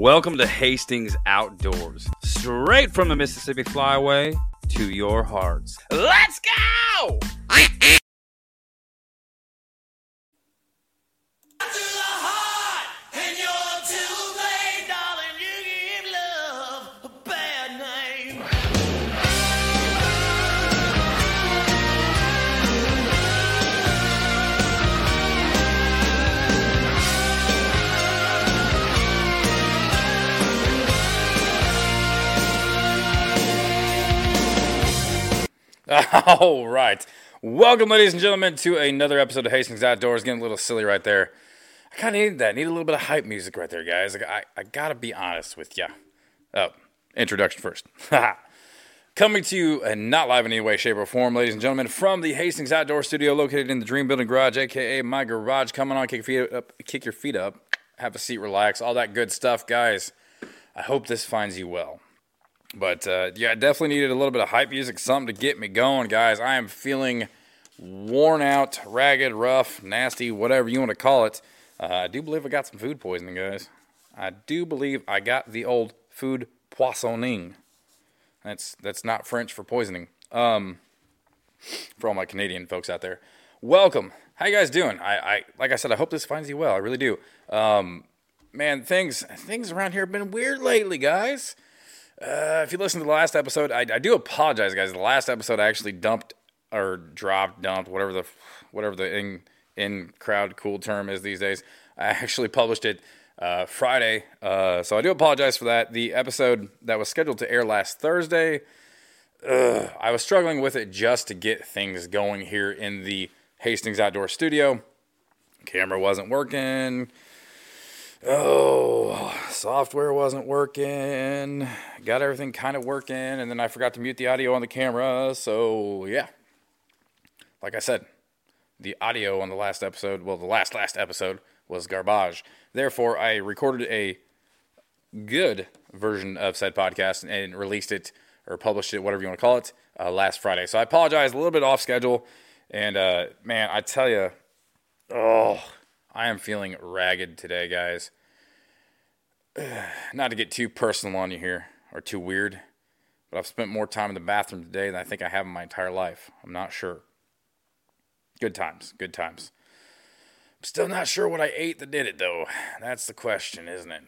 Welcome to Hastings Outdoors, straight from the Mississippi Flyway to your hearts. Let's go! All right. Welcome, ladies and gentlemen, to another episode of Hastings Outdoors. Getting a little silly right there. I kind of needed that. Need a little bit of hype music right there, guys. I got to be honest with you. Oh, introduction first. Coming to you, and not live in any way, shape, or form, ladies and gentlemen, from the Hastings Outdoor Studio located in the Dream Building Garage, a.k.a. my garage. Come on, kick your feet up, have a seat, relax, all that good stuff. Guys, I hope this finds you well. But, yeah, I definitely needed a little bit of hype music, something to get me going, guys. I am feeling worn out, ragged, rough, nasty, whatever you want to call it. I do believe I got some food poisoning, guys. I do believe I got the old food poisoning. That's not French for poisoning. For all my Canadian folks out there, welcome. How you guys doing? I like I said, I hope this finds you well. I really do. Man, things around here have been weird lately, guys. If you listen to the last episode, I do apologize, guys. The last episode I actually dumped, whatever the in crowd cool term is these days. I actually published it Friday, so I do apologize for that. The episode that was scheduled to air last Thursday, I was struggling with it just to get things going here in the Hastings Outdoor Studio. Camera wasn't working. Oh, software wasn't working. Got everything kind of working, and then I forgot to mute the audio on the camera. So, yeah. Like I said, the audio on the last episode, well, the last episode was garbage. Therefore, I recorded a good version of said podcast and released it or published it, whatever you want to call it, last Friday. So I apologize, a little bit off schedule. And, man, I tell you, I am feeling ragged today, guys. Not to get too personal on you here, or too weird, but I've spent more time in the bathroom today than I think I have in my entire life. I'm not sure. Good times. I'm still not sure what I ate that did it, though. That's the question, isn't it?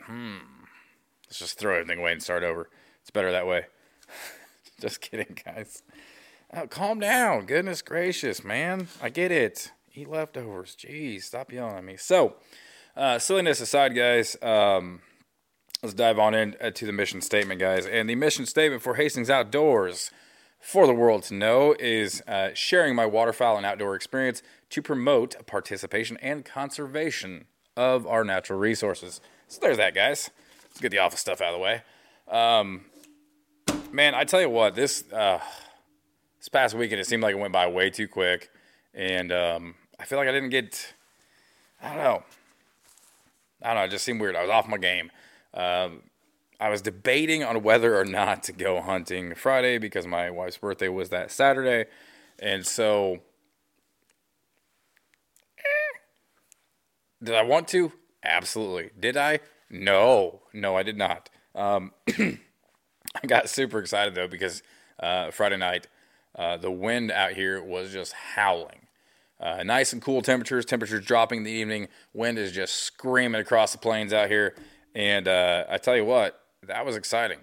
Let's just throw everything away and start over. It's better that way. Just kidding, guys. Oh, calm down. Goodness gracious, man. I get it. Eat leftovers. Jeez, stop yelling at me. So, silliness aside, guys, let's dive on in to the mission statement, guys. And the mission statement for Hastings Outdoors, for the world to know, is sharing my waterfowl and outdoor experience to promote participation and conservation of our natural resources. So there's that, guys. Let's get the office stuff out of the way. Man, I tell you what, this past weekend, it seemed like it went by way too quick. And I feel like I didn't get, I don't know, it just seemed weird. I was off my game. I was debating on whether or not to go hunting Friday because my wife's birthday was that Saturday. And so, did I want to? Absolutely. Did I? No, I did not. I got super excited, though, because Friday night, the wind out here was just howling. Nice and cool temperatures dropping in the evening. Wind is just screaming across the plains out here. And I tell you what, that was exciting.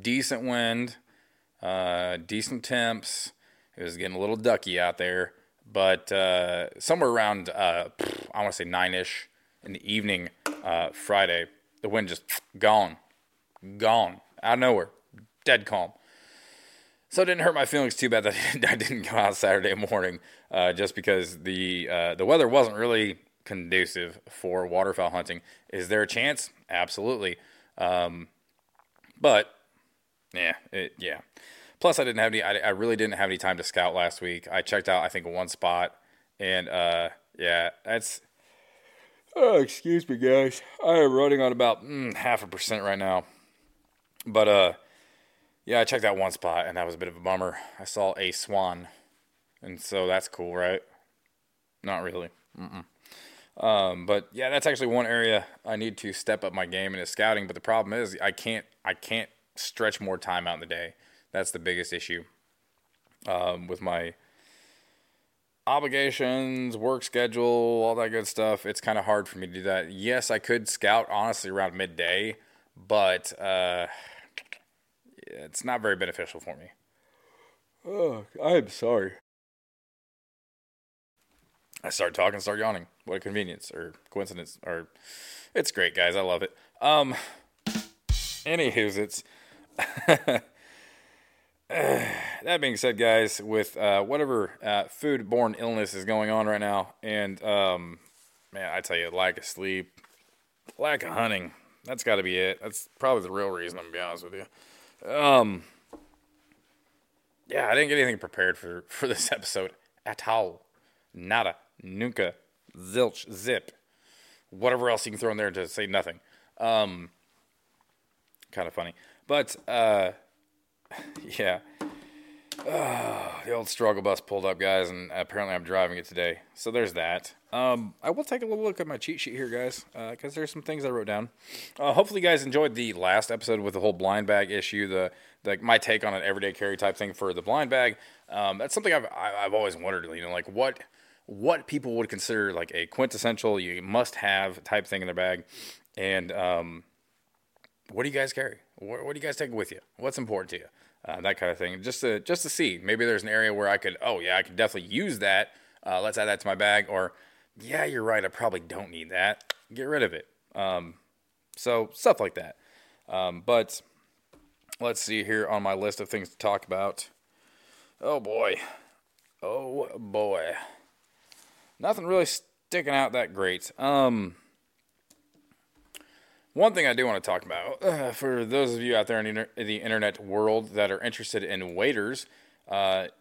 Decent wind, decent temps. It was getting a little ducky out there. But somewhere around, I want to say 9-ish in the evening Friday, the wind just gone. Out of nowhere. Dead calm. So it didn't hurt my feelings too bad that I didn't go out Saturday morning, just because the weather wasn't really conducive for waterfowl hunting. Is there a chance? Absolutely. But yeah. Plus, I really didn't have any time to scout last week. I checked out, I think, one spot, and that's. Oh, excuse me, guys. I am running on about 0.5% right now, but yeah, I checked out one spot, and that was a bit of a bummer. I saw a swan, and so that's cool, right? Not really. But yeah, that's actually one area I need to step up my game in is scouting. But the problem is I can't stretch more time out in the day. That's the biggest issue with my obligations, work schedule, all that good stuff. It's kind of hard for me to do that. Yes, I could scout honestly around midday, but it's not very beneficial for me. Oh, I'm sorry. I start talking, start yawning. What a convenience or coincidence. Or it's great, guys. I love it. Anywho's, it's that being said, guys, with whatever foodborne illness is going on right now, and man, I tell you, lack of sleep, lack of hunting. That's got to be it. That's probably the real reason. I'm gonna be honest with you. Yeah, I didn't get anything prepared for this episode at all. Nada, nunca, zilch, zip, whatever else you can throw in there to say nothing. Kind of funny, but yeah. The old struggle bus pulled up, guys, and apparently I'm driving it today. So there's that. I will take a little look at my cheat sheet here, guys, because there's some things I wrote down. Hopefully you guys enjoyed the last episode with the whole blind bag issue, the my take on an everyday carry type thing for the blind bag. That's something I've always wondered, you know, like what people would consider like a quintessential you must have type thing in their bag, and what do you guys carry? What do you guys take with you? What's important to you? That kind of thing, just to see. Maybe there's an area where I could, oh, yeah, I could definitely use that. Let's add that to my bag. Or, yeah, you're right, I probably don't need that. Get rid of it. So stuff like that. But let's see here on my list of things to talk about. Oh, boy. Oh, boy. Nothing really sticking out that great. One thing I do want to talk about, for those of you out there in the internet world that are interested in waders,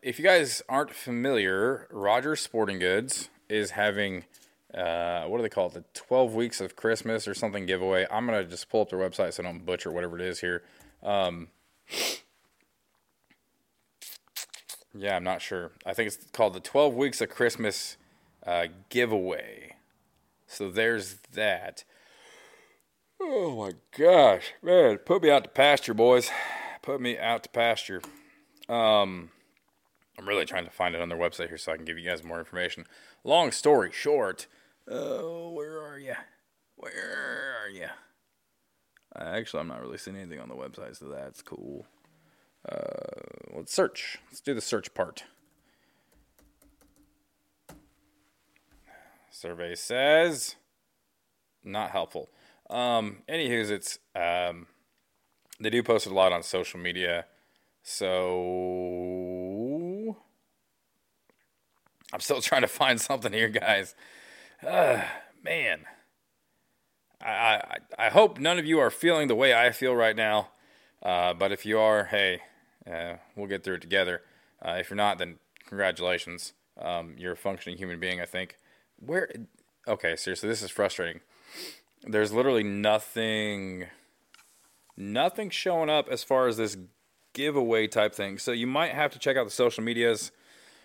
if you guys aren't familiar, Rogers Sporting Goods is having, what do they call it, the 12 weeks of Christmas or something giveaway. I'm going to just pull up their website so I don't butcher whatever it is here. Yeah, I'm not sure. I think it's called the 12 weeks of Christmas giveaway. So there's that. Oh, my gosh. Man, put me out to pasture, boys. Put me out to pasture. I'm really trying to find it on their website here so I can give you guys more information. Long story short. Oh, where are you? Where are you? Actually, I'm not really seeing anything on the website, so that's cool. Let's search. Let's do the search part. Survey says not helpful. Anywho's, it's, they do post a lot on social media, so I'm still trying to find something here, guys. Man, I hope none of you are feeling the way I feel right now. But if you are, hey, we'll get through it together. If you're not, then congratulations. You're a functioning human being, I think. Where, okay, seriously, this is frustrating. There's literally nothing showing up as far as this giveaway type thing. So you might have to check out the social medias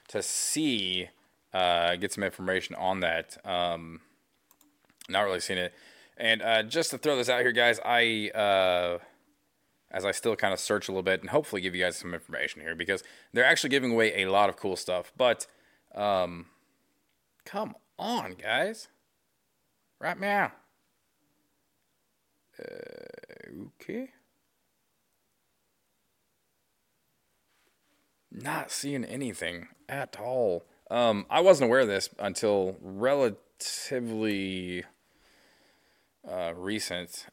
to see, get some information on that. Not really seeing it. And just to throw this out here, guys, as I still kind of search a little bit and hopefully give you guys some information here because they're actually giving away a lot of cool stuff. But come on, guys. Right now. Okay. Not seeing anything at all. I wasn't aware of this until relatively recent.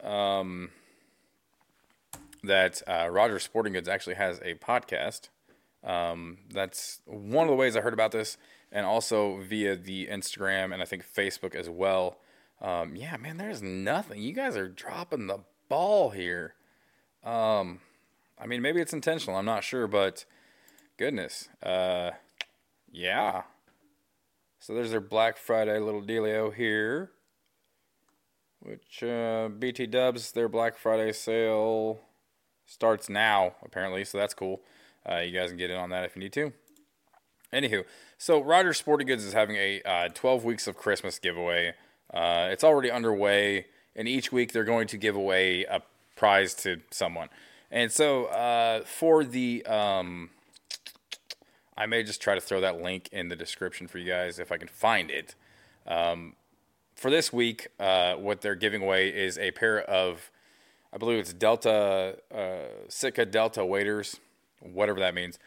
That Rogers Sporting Goods actually has a podcast. That's one of the ways I heard about this, and also via the Instagram and I think Facebook as well. Yeah, man, there's nothing. You guys are dropping the ball here. I mean, maybe it's intentional. I'm not sure, but goodness. Yeah. So there's their Black Friday little dealio here, which BT Dubs, their Black Friday sale starts now, apparently, so that's cool. You guys can get in on that if you need to. Anywho, so Rogers Sporting Goods is having a 12 Weeks of Christmas giveaway. It's already underway, and each week they're going to give away a prize to someone. And so for the I may just try to throw that link in the description for you guys if I can find it. For this week, what they're giving away is a pair of, I believe it's Sitka Delta waders, whatever that means.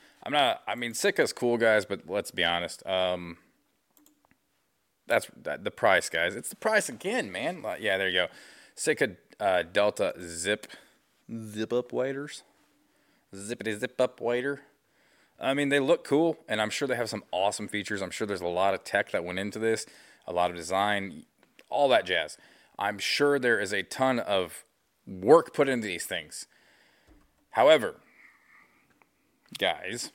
Sitka's cool, guys, but let's be honest. The price, guys. It's the price again, man. Yeah, there you go. Sitka Delta zip up waders. Zippity zip up wader. I mean, they look cool, and I'm sure they have some awesome features. I'm sure there's a lot of tech that went into this, a lot of design, all that jazz. I'm sure there is a ton of work put into these things. However, guys,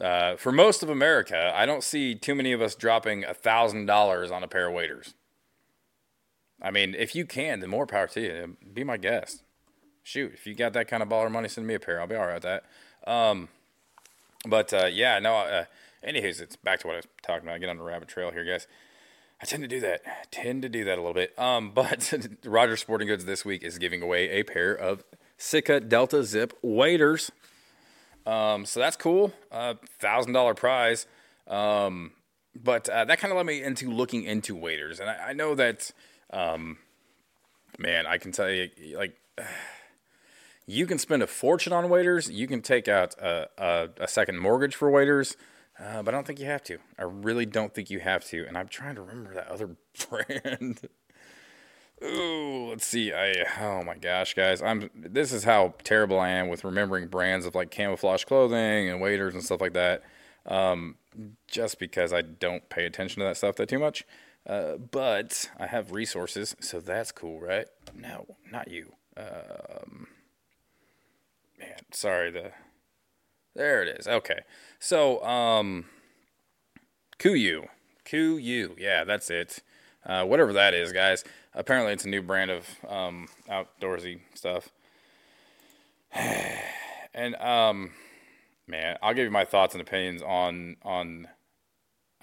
for most of America, I don't see too many of us dropping $1,000 on a pair of waders. I mean, if you can, then more power to you. Be my guest. Shoot, if you got that kind of baller money, send me a pair. I'll be all right with that. Anyways, it's back to what I was talking about. I get on the rabbit trail here, guys. I tend to do that a little bit. But Rogers Sporting Goods this week is giving away a pair of Sitka Delta Zip waders. So that's cool. $1,000 prize. But that kind of led me into looking into waders. And I know that, man, I can tell you, like, you can spend a fortune on waders. You can take out a second mortgage for waders, but I don't think you have to. I really don't think you have to. And I'm trying to remember that other brand. Ooh, let's see. Oh my gosh, guys! This is how terrible I am with remembering brands of like camouflage clothing and waders and stuff like that. Just because I don't pay attention to that stuff that too much. But I have resources, so that's cool, right? No, not you. Man, sorry. There it is. Okay. So, KUIU. Yeah, that's it. Whatever that is, guys. Apparently, it's a new brand of outdoorsy stuff. And, man, I'll give you my thoughts and opinions on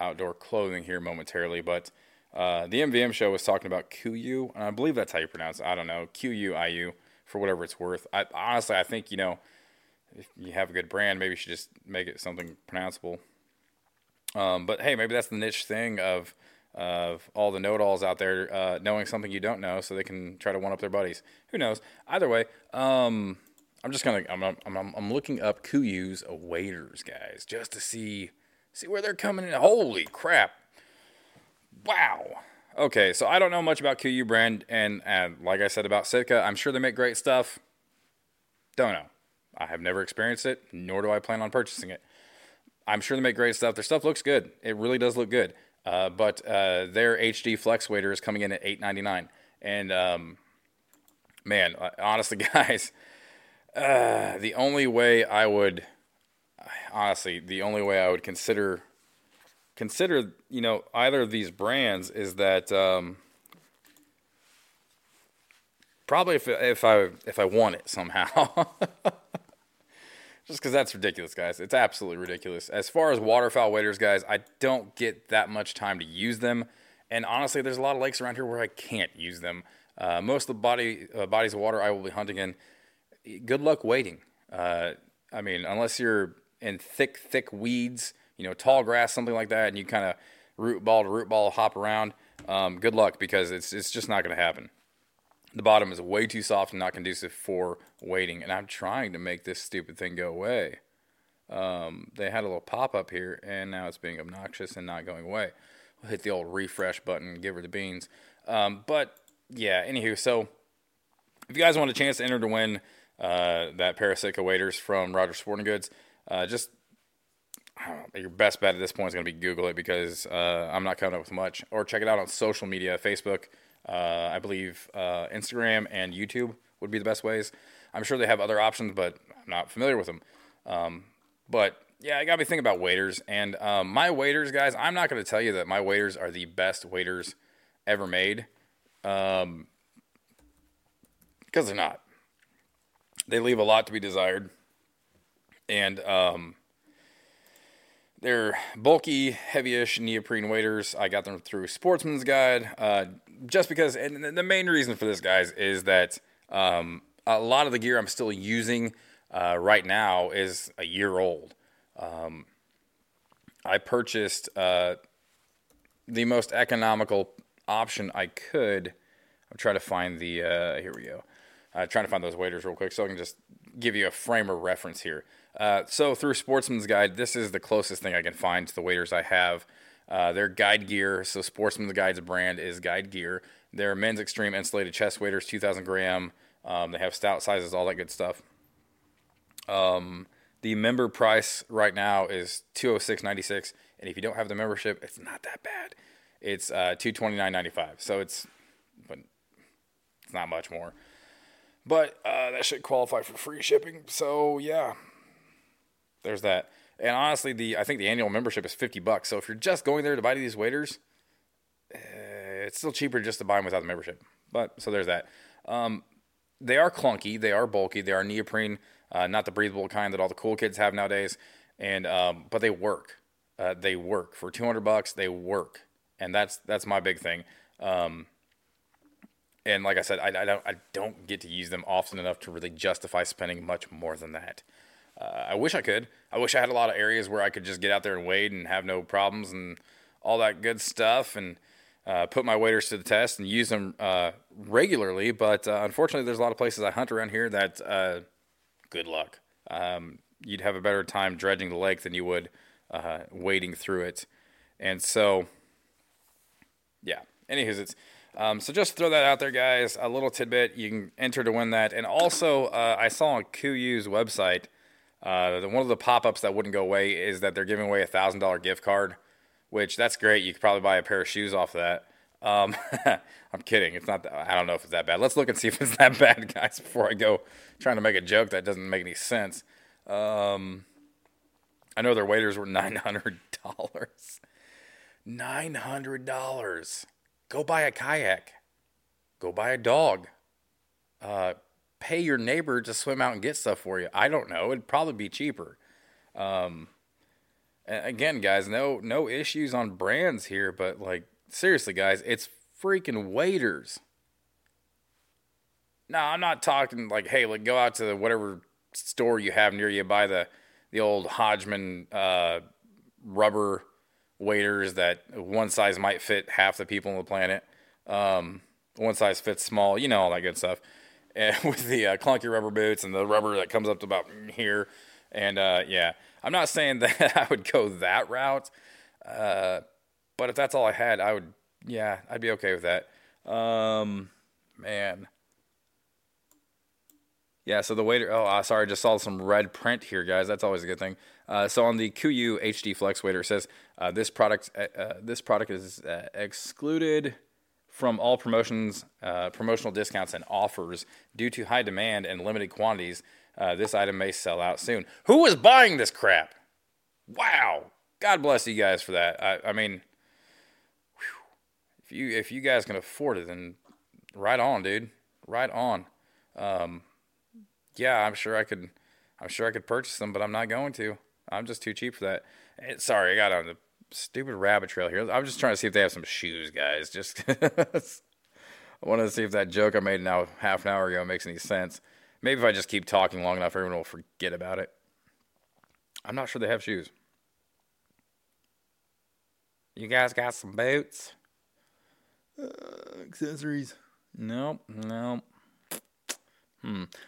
outdoor clothing here momentarily. But the MVM show was talking about KUIU, and I believe that's how you pronounce it. I don't know. KUIU. For whatever it's worth. I think, you know, if you have a good brand, maybe you should just make it something pronounceable. But hey, maybe that's the niche thing of all the know-it-alls out there knowing something you don't know, so they can try to one up their buddies. Who knows? Either way, I'm looking up KUIU's waders, guys, just to see where they're coming in. Holy crap! Wow. Okay, so I don't know much about KUIU brand, and like I said about Sitka, I'm sure they make great stuff. Don't know. I have never experienced it, nor do I plan on purchasing it. I'm sure they make great stuff. Their stuff looks good. It really does look good. But their HD Flex Wader is coming in at $8.99. And, man, honestly, guys, the only way I would consider, you know, either of these brands is that probably if I want it somehow, just because that's ridiculous, guys. It's absolutely ridiculous. As far as waterfowl waders, guys, I don't get that much time to use them, and honestly, there's a lot of lakes around here where I can't use them. Most of the bodies of water I will be hunting in. Good luck wading. I mean, unless you're in thick weeds. You know, tall grass, something like that, and you kind of root ball to root ball, hop around. Good luck, because it's just not going to happen. The bottom is way too soft and not conducive for wading, and I'm trying to make this stupid thing go away. They had a little pop-up here, and now it's being obnoxious and not going away. We'll hit the old refresh button and give her the beans. But, yeah, anywho, so if you guys want a chance to enter to win that pair of Sitka waders from Rogers Sporting Goods, just... your best bet at this point is going to be Google it, because I'm not coming up with much. Or check it out on social media, Facebook, I believe Instagram and YouTube would be the best ways. I'm sure they have other options, but I'm not familiar with them. But, yeah, I got to be thinking about waders. And my waders, guys, I'm not going to tell you that my waders are the best waders ever made, because they're not. They leave a lot to be desired. And They're bulky, heavy-ish neoprene waders. I got them through Sportsman's Guide. Just because, and the main reason for this, guys, is that a lot of the gear I'm still using right now is a year old. I purchased the most economical option I could. I'm trying to find the, here we go. Trying to find those waders real quick so I can just give you a frame of reference here. So through Sportsman's Guide, this is the closest thing I can find to the waders I have. They're Guide Gear. So Sportsman's Guide's brand is Guide Gear. They're men's extreme insulated chest waders, 2,000 gram. They have stout sizes, all that good stuff. The member price right now is $206.96, and if you don't have the membership, it's not that bad. It's $229.95, so it's not much more. But that should qualify for free shipping, so yeah, there's that. And honestly, I think the annual membership is $50, so if you're just going there to buy these waders, it's still cheaper just to buy them without the membership. But so there's that. They are clunky, they are bulky, they are neoprene. Not the breathable kind that all the cool kids have nowadays, and but they work. They work for $200. They work, and that's my big thing. And like I said, I don't get to use them often enough to really justify spending much more than that. I wish I could. I wish I had a lot of areas where I could just get out there and wade and have no problems and all that good stuff, and put my waders to the test and use them regularly. But unfortunately, there's a lot of places I hunt around here that. Good luck. You'd have a better time dredging the lake than you would wading through it. And so, yeah. Anyways, so just throw that out there, guys. A little tidbit. You can enter to win that. And also, I saw on KUIU's website, one of the pop-ups that wouldn't go away is that they're giving away a $1,000 gift card, which that's great. You could probably buy a pair of shoes off of that. I'm kidding. It's not that, I don't know if it's that bad. Let's look and see if it's that bad, guys, before I go trying to make a joke that doesn't make any sense. I know their waders were $900. $900. Go buy a kayak. Go buy a dog. Pay your neighbor to swim out and get stuff for you. I don't know. It'd probably be cheaper. Again, guys, no issues on brands here, but like, seriously, guys, it's freaking waders. No, I'm not talking like, hey, like go out to whatever store you have near you, buy the old Hodgman rubber waders that one size might fit half the people on the planet. One size fits small, you know, all that good stuff. And with the clunky rubber boots and the rubber that comes up to about here. And, yeah, I'm not saying that I would go that route, but if that's all I had, I'd be okay with that. Man. Yeah, so the wader, sorry, I just saw some red print here, guys. That's always a good thing. So on the KUIU HD Flex wader, it says, this product is excluded from all promotions, promotional discounts, and offers due to high demand and limited quantities. This item may sell out soon. Who is buying this crap? Wow. God bless you guys for that. I mean... If you guys can afford it, then right on, dude. Right on. Yeah, I'm sure I could purchase them, but I'm not going to. I'm just too cheap for that. Sorry, I got on the stupid rabbit trail here. I'm just trying to see if they have some shoes, guys. Just I wanted to see if that joke I made now half an hour ago makes any sense. Maybe if I just keep talking long enough, everyone will forget about it. I'm not sure they have shoes. You guys got some boots? Accessories. Nope.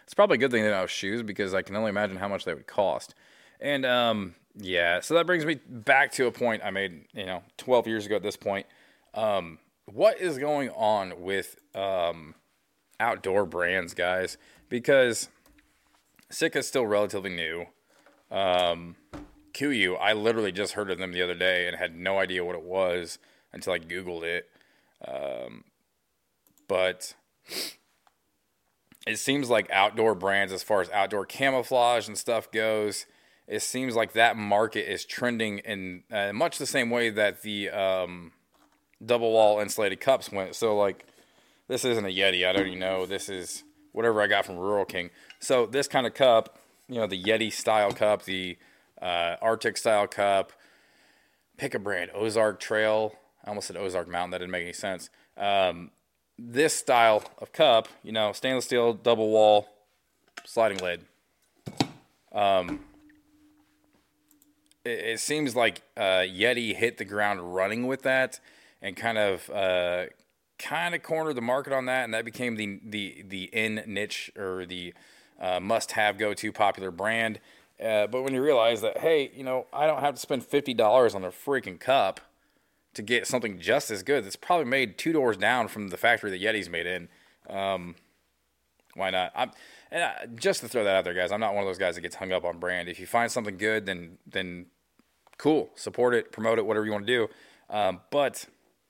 It's probably a good thing they don't have shoes because I can only imagine how much they would cost. And, yeah, so that brings me back to a point I made, 12 years ago at this point. What is going on with outdoor brands, guys? Because Sitka is still relatively new. KUIU, I literally just heard of them the other day and had no idea what it was until I Googled it. But it seems like outdoor brands, as far as outdoor camouflage and stuff goes, it seems like that market is trending in much the same way that the, double wall insulated cups went. So like, this isn't a Yeti. I don't even know. This is whatever I got from Rural King. So this kind of cup, the Yeti style cup, the, Arctic style cup, pick a brand, Ozark Trail. I almost said Ozark Mountain. That didn't make any sense. This style of cup, you know, stainless steel, double wall, sliding lid. It seems like Yeti hit the ground running with that and kind of cornered the market on that, and that became the in niche or the must-have go-to popular brand. But when you realize that, hey, you know, I don't have to spend $50 on a freaking cup to get something just as good that's probably made two doors down from the factory that Yeti's made in, why not? Just to throw that out there, guys, I'm not one of those guys that gets hung up on brand. If you find something good, then cool. Support it, promote it, whatever you want to do. But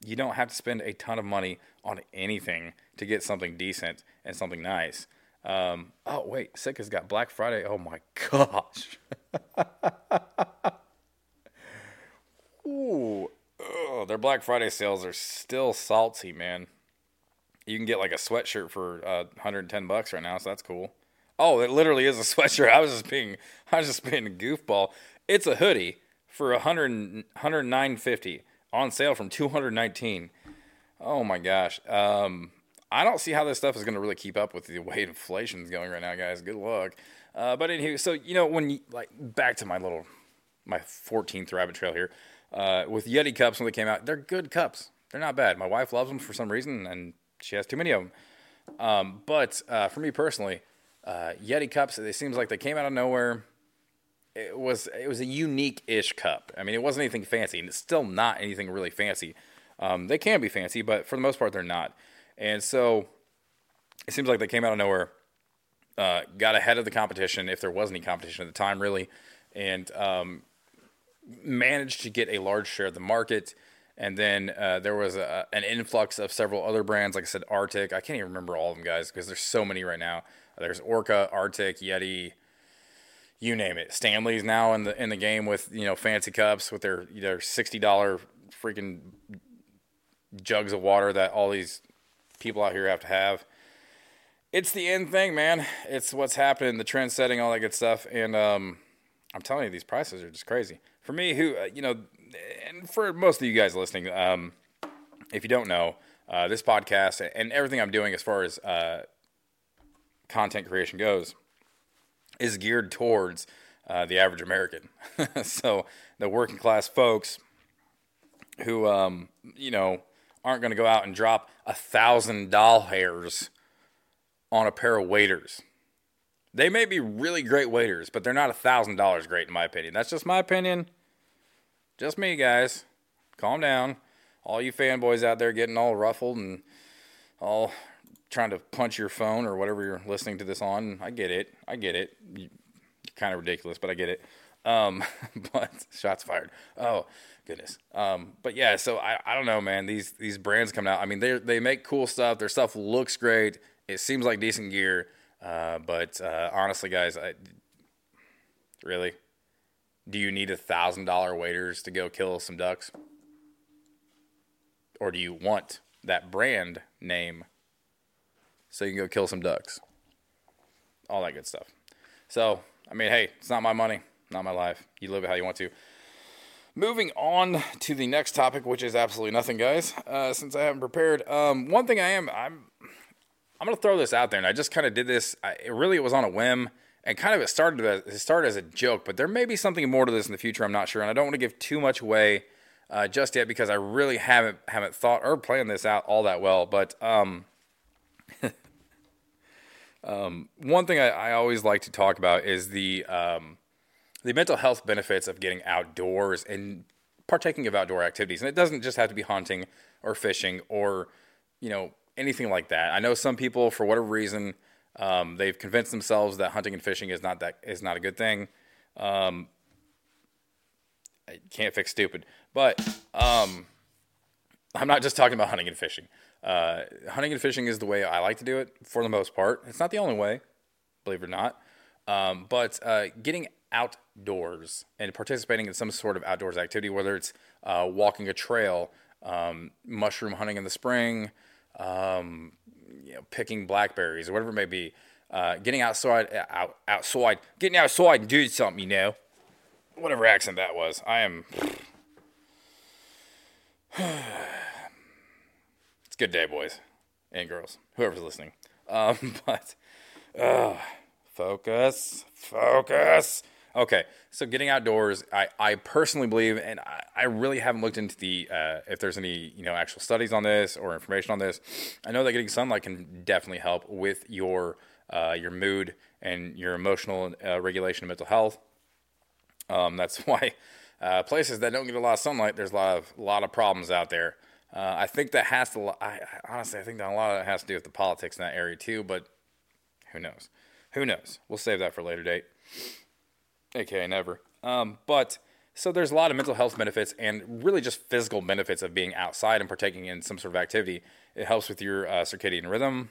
you don't have to spend a ton of money on anything to get something decent and something nice. Oh, wait, Sitka's got Black Friday. Oh, my gosh. Ooh, ugh, their Black Friday sales are still salty, man. You can get like a sweatshirt for $110 right now, so that's cool. Oh, it literally is a sweatshirt. I was just being a goofball. It's a hoodie for $109.50 on sale from $219. Oh my gosh. I don't see how this stuff is going to really keep up with the way inflation is going right now, guys. Good luck. But anyway, so you know when you, like, back to my 14th rabbit trail here with Yeti cups when they came out, they're good cups. They're not bad. My wife loves them for some reason, and she has too many of them. But for me personally, Yeti cups, it seems like they came out of nowhere. It was a unique-ish cup. I mean, it wasn't anything fancy, and it's still not anything really fancy. They can be fancy, but for the most part, they're not. And so it seems like they came out of nowhere, got ahead of the competition, if there was any competition at the time, really, and managed to get a large share of the market. And then there was an influx of several other brands. Like I said, Arctic. I can't even remember all of them, guys, because there's so many right now. There's Orca, Arctic, Yeti, you name it. Stanley's now in the game with, you know, fancy cups with their $60 freaking jugs of water that all these people out here have to have. It's the end thing, man. It's what's happening, the trend setting, all that good stuff. And I'm telling you, these prices are just crazy. For me, who, you know, and for most of you guys listening, if you don't know, this podcast and everything I'm doing as far as content creation goes is geared towards the average American. So the working class folks who, you know, aren't going to go out and drop $1,000 on a pair of waders. They may be really great waders, but they're not $1,000 great in my opinion. That's just my opinion. Just me, guys. Calm down. All you fanboys out there getting all ruffled and all trying to punch your phone or whatever you're listening to this on. I get it. You're kind of ridiculous, but I get it. But shots fired. Oh, goodness. But yeah, so I don't know, man. These brands coming out. I mean, they make cool stuff. Their stuff looks great. It seems like decent gear. But honestly, guys, really? Do you need $1,000 waders to go kill some ducks? Or do you want that brand name so you can go kill some ducks? All that good stuff. So, I mean, hey, it's not my money, not my life. You live it how you want to. Moving on to the next topic, which is absolutely nothing, guys, since I haven't prepared. One thing I'm going to throw this out there, and I just kind of did this. It was on a whim. And kind of it started as a joke, but there may be something more to this in the future. I'm not sure, and I don't want to give too much away just yet because I really haven't thought or planned this out all that well. But one thing I always like to talk about is the mental health benefits of getting outdoors and partaking of outdoor activities. And it doesn't just have to be hunting or fishing or, you know, anything like that. I know some people, for whatever reason, they've convinced themselves that hunting and fishing is not a good thing. I can't fix stupid, but I'm not just talking about hunting and fishing. Hunting and fishing is the way I like to do it for the most part. It's not the only way, believe it or not. But getting outdoors and participating in some sort of outdoors activity, whether it's walking a trail, mushroom hunting in the spring, you know, picking blackberries or whatever it may be, getting outside and doing something, you know, whatever accent that was. I am It's a good day, boys and girls, whoever's listening. Focus. Okay, so getting outdoors, I personally believe, and I really haven't looked into the if there's any actual studies on this or information on this. I know that getting sunlight can definitely help with your mood and your emotional regulation and mental health. That's why places that don't get a lot of sunlight, there's a lot of problems out there. I think that has to. I honestly think that a lot of it has to do with the politics in that area too. But who knows? We'll save that for a later date. AKA never. But so there's a lot of mental health benefits and really just physical benefits of being outside and partaking in some sort of activity. It helps with your circadian rhythm.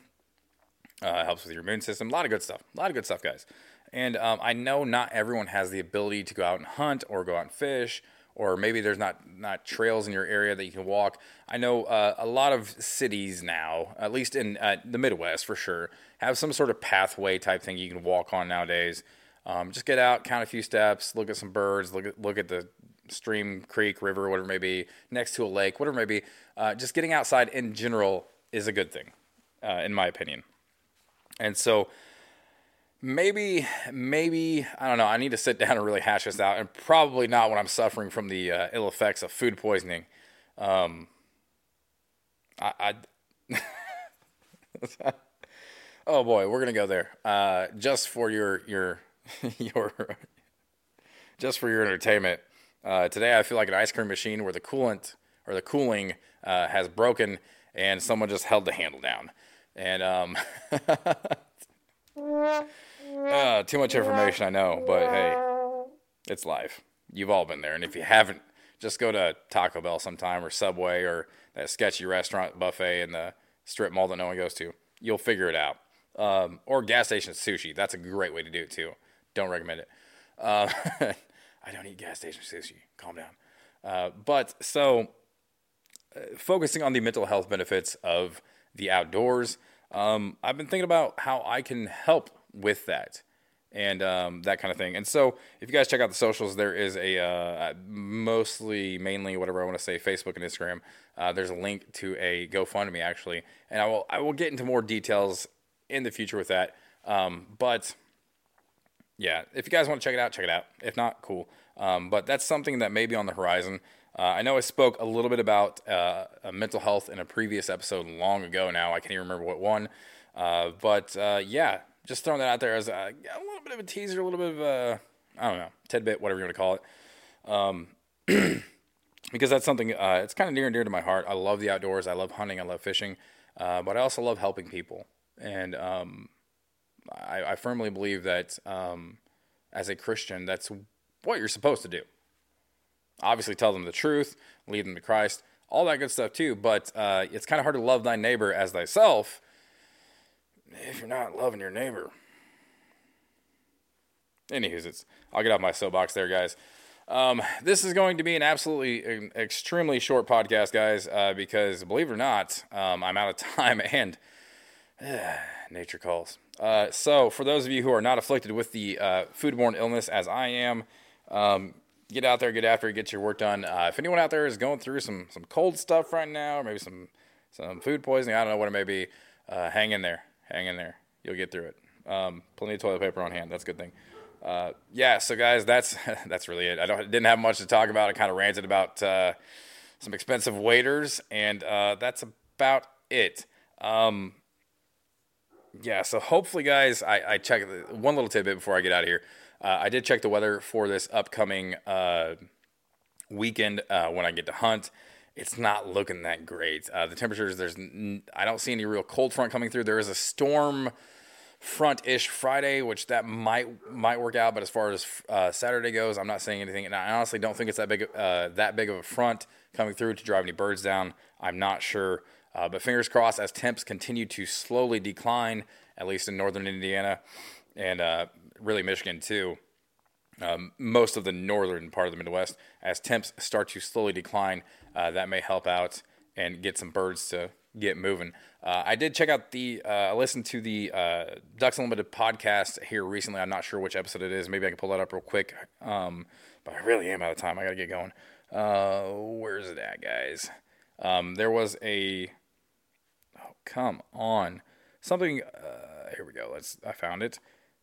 Helps with your immune system. A lot of good stuff, guys. And I know not everyone has the ability to go out and hunt or go out and fish, or maybe there's not trails in your area that you can walk. I know a lot of cities now, at least in the Midwest for sure, have some sort of pathway type thing you can walk on nowadays. Just get out, count a few steps, look at some birds, look at the stream, creek, river, whatever it may be, next to a lake, whatever it may be. Just getting outside in general is a good thing, in my opinion. And so maybe, I don't know, I need to sit down and really hash this out, and probably not when I'm suffering from the ill effects of food poisoning. Oh boy, we're going to go there. Just for your... just for your entertainment. Today I feel like an ice cream machine where the cooling has broken and someone just held the handle down. And too much information, I know, but hey, it's life. You've all been there, and if you haven't, just go to Taco Bell sometime or Subway or that sketchy restaurant buffet in the strip mall that no one goes to. You'll figure it out. Or gas station sushi. That's a great way to do it too. Don't recommend it. I don't eat gas station sushi. Calm down. But focusing on the mental health benefits of the outdoors, I've been thinking about how I can help with that and that kind of thing. And so if you guys check out the socials, there is a mainly whatever I want to say, Facebook and Instagram. There's a link to a GoFundMe actually, and I will get into more details in the future with that. But yeah, if you guys want to check it out. If not, cool. But that's something that may be on the horizon. I know I spoke a little bit about mental health in a previous episode long ago now. I can't even remember what one. But yeah, just throwing that out there as a little bit of a teaser, a little bit of a, I don't know, tidbit, whatever you want to call it. Because that's something, it's kind of near and dear to my heart. I love the outdoors. I love hunting. I love fishing. But I also love helping people. And I firmly believe that as a Christian, that's what you're supposed to do. Obviously, tell them the truth, lead them to Christ, all that good stuff too. But it's kind of hard to love thy neighbor as thyself if you're not loving your neighbor. Anywho, I'll get off my soapbox there, guys. This is going to be an extremely short podcast, guys, because believe it or not, I'm out of time and... nature calls. So for those of you who are not afflicted with the foodborne illness as I am, get out there, get after it, get your work done. If anyone out there is going through some cold stuff right now, or maybe some food poisoning, I don't know what it may be, hang in there. You'll get through it. Plenty of toilet paper on hand. That's a good thing. Yeah, so guys, that's really it. I didn't have much to talk about. I kind of ranted about some expensive waiters, and that's about it. Yeah, so hopefully, guys, I check one little tidbit before I get out of here. I did check the weather for this upcoming weekend when I get to hunt. It's not looking that great. The temperatures, I don't see any real cold front coming through. There is a storm front-ish Friday, which that might work out. But as far as Saturday goes, I'm not seeing anything. And I honestly don't think it's that big of a front coming through to drive any birds down. I'm not sure. But fingers crossed as temps continue to slowly decline, at least in northern Indiana and really Michigan too, most of the northern part of the Midwest, as temps start to slowly decline, that may help out and get some birds to get moving. I did check out I listened to the Ducks Unlimited podcast here recently. I'm not sure which episode it is. Maybe I can pull that up real quick. But I really am out of time. I got to get going. Where is it at, guys? There was a, oh, come on, something, here we go, I found it.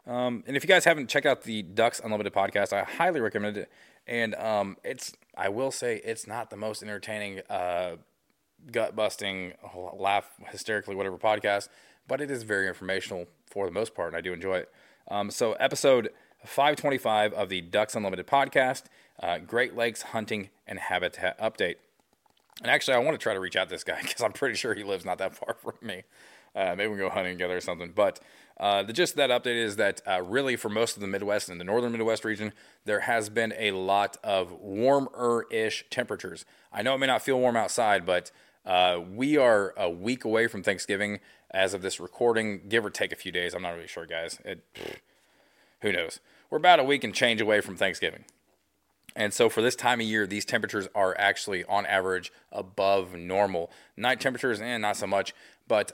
And if you guys haven't checked out the Ducks Unlimited podcast, I highly recommend it. And I will say, it's not the most entertaining, gut-busting, laugh hysterically, whatever podcast, but it is very informational for the most part, and I do enjoy it. So episode 525 of the Ducks Unlimited podcast, Great Lakes Hunting and Habitat Update. And actually, I want to try to reach out to this guy because I'm pretty sure he lives not that far from me. Maybe we can go hunting together or something. But the gist of that update is that really for most of the Midwest and the northern Midwest region, there has been a lot of warmer-ish temperatures. I know it may not feel warm outside, but we are a week away from Thanksgiving as of this recording, give or take a few days. I'm not really sure, guys. Who knows? We're about a week and change away from Thanksgiving. And so for this time of year, these temperatures are actually, on average, above normal. Night temperatures, not so much. But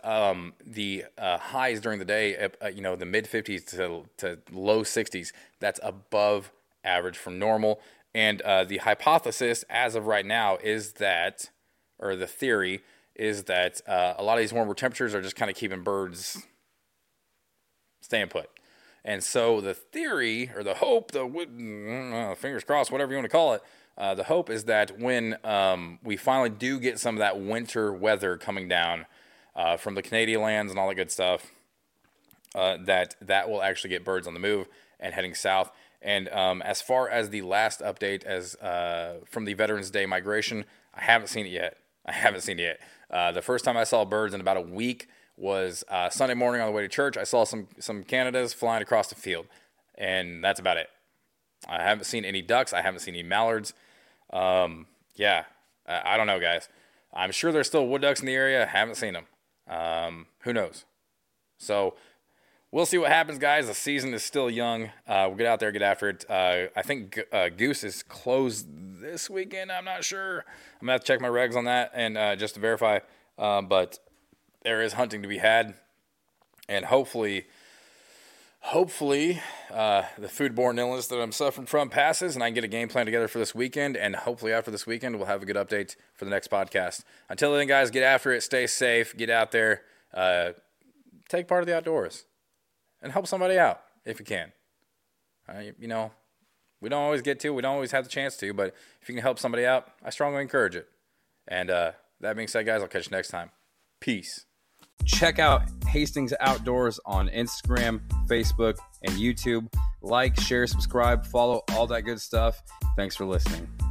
the highs during the day, the mid-50s to low 60s, that's above average from normal. And the hypothesis as of right now is that, or the theory, is that a lot of these warmer temperatures are just kind of keeping birds staying put. And so the theory, or the hope, fingers crossed, whatever you want to call it, the hope is that when we finally do get some of that winter weather coming down from the Canadian lands and all that good stuff, that will actually get birds on the move and heading south. And as far as the last update as from the Veterans Day migration, I haven't seen it yet. The first time I saw birds in about a week was Sunday morning on the way to church. I saw some Canadas flying across the field, and that's about it. I haven't seen any ducks. I haven't seen any mallards. I don't know, guys. I'm sure there's still wood ducks in the area. I haven't seen them. Who knows? So we'll see what happens, guys. The season is still young. We'll get out there, get after it. I think Goose is closed this weekend. I'm not sure. I'm going to have to check my regs on that and just to verify. But there is hunting to be had, and hopefully, the foodborne illness that I'm suffering from passes, and I can get a game plan together for this weekend, and hopefully after this weekend, we'll have a good update for the next podcast. Until then, guys, get after it, stay safe, get out there, take part of the outdoors, and help somebody out if you can. We don't always get to, we don't always have the chance to, but if you can help somebody out, I strongly encourage it. And that being said, guys, I'll catch you next time. Peace. Check out Hastings Outdoors on Instagram, Facebook, and YouTube. Like, share, subscribe, follow, all that good stuff. Thanks for listening.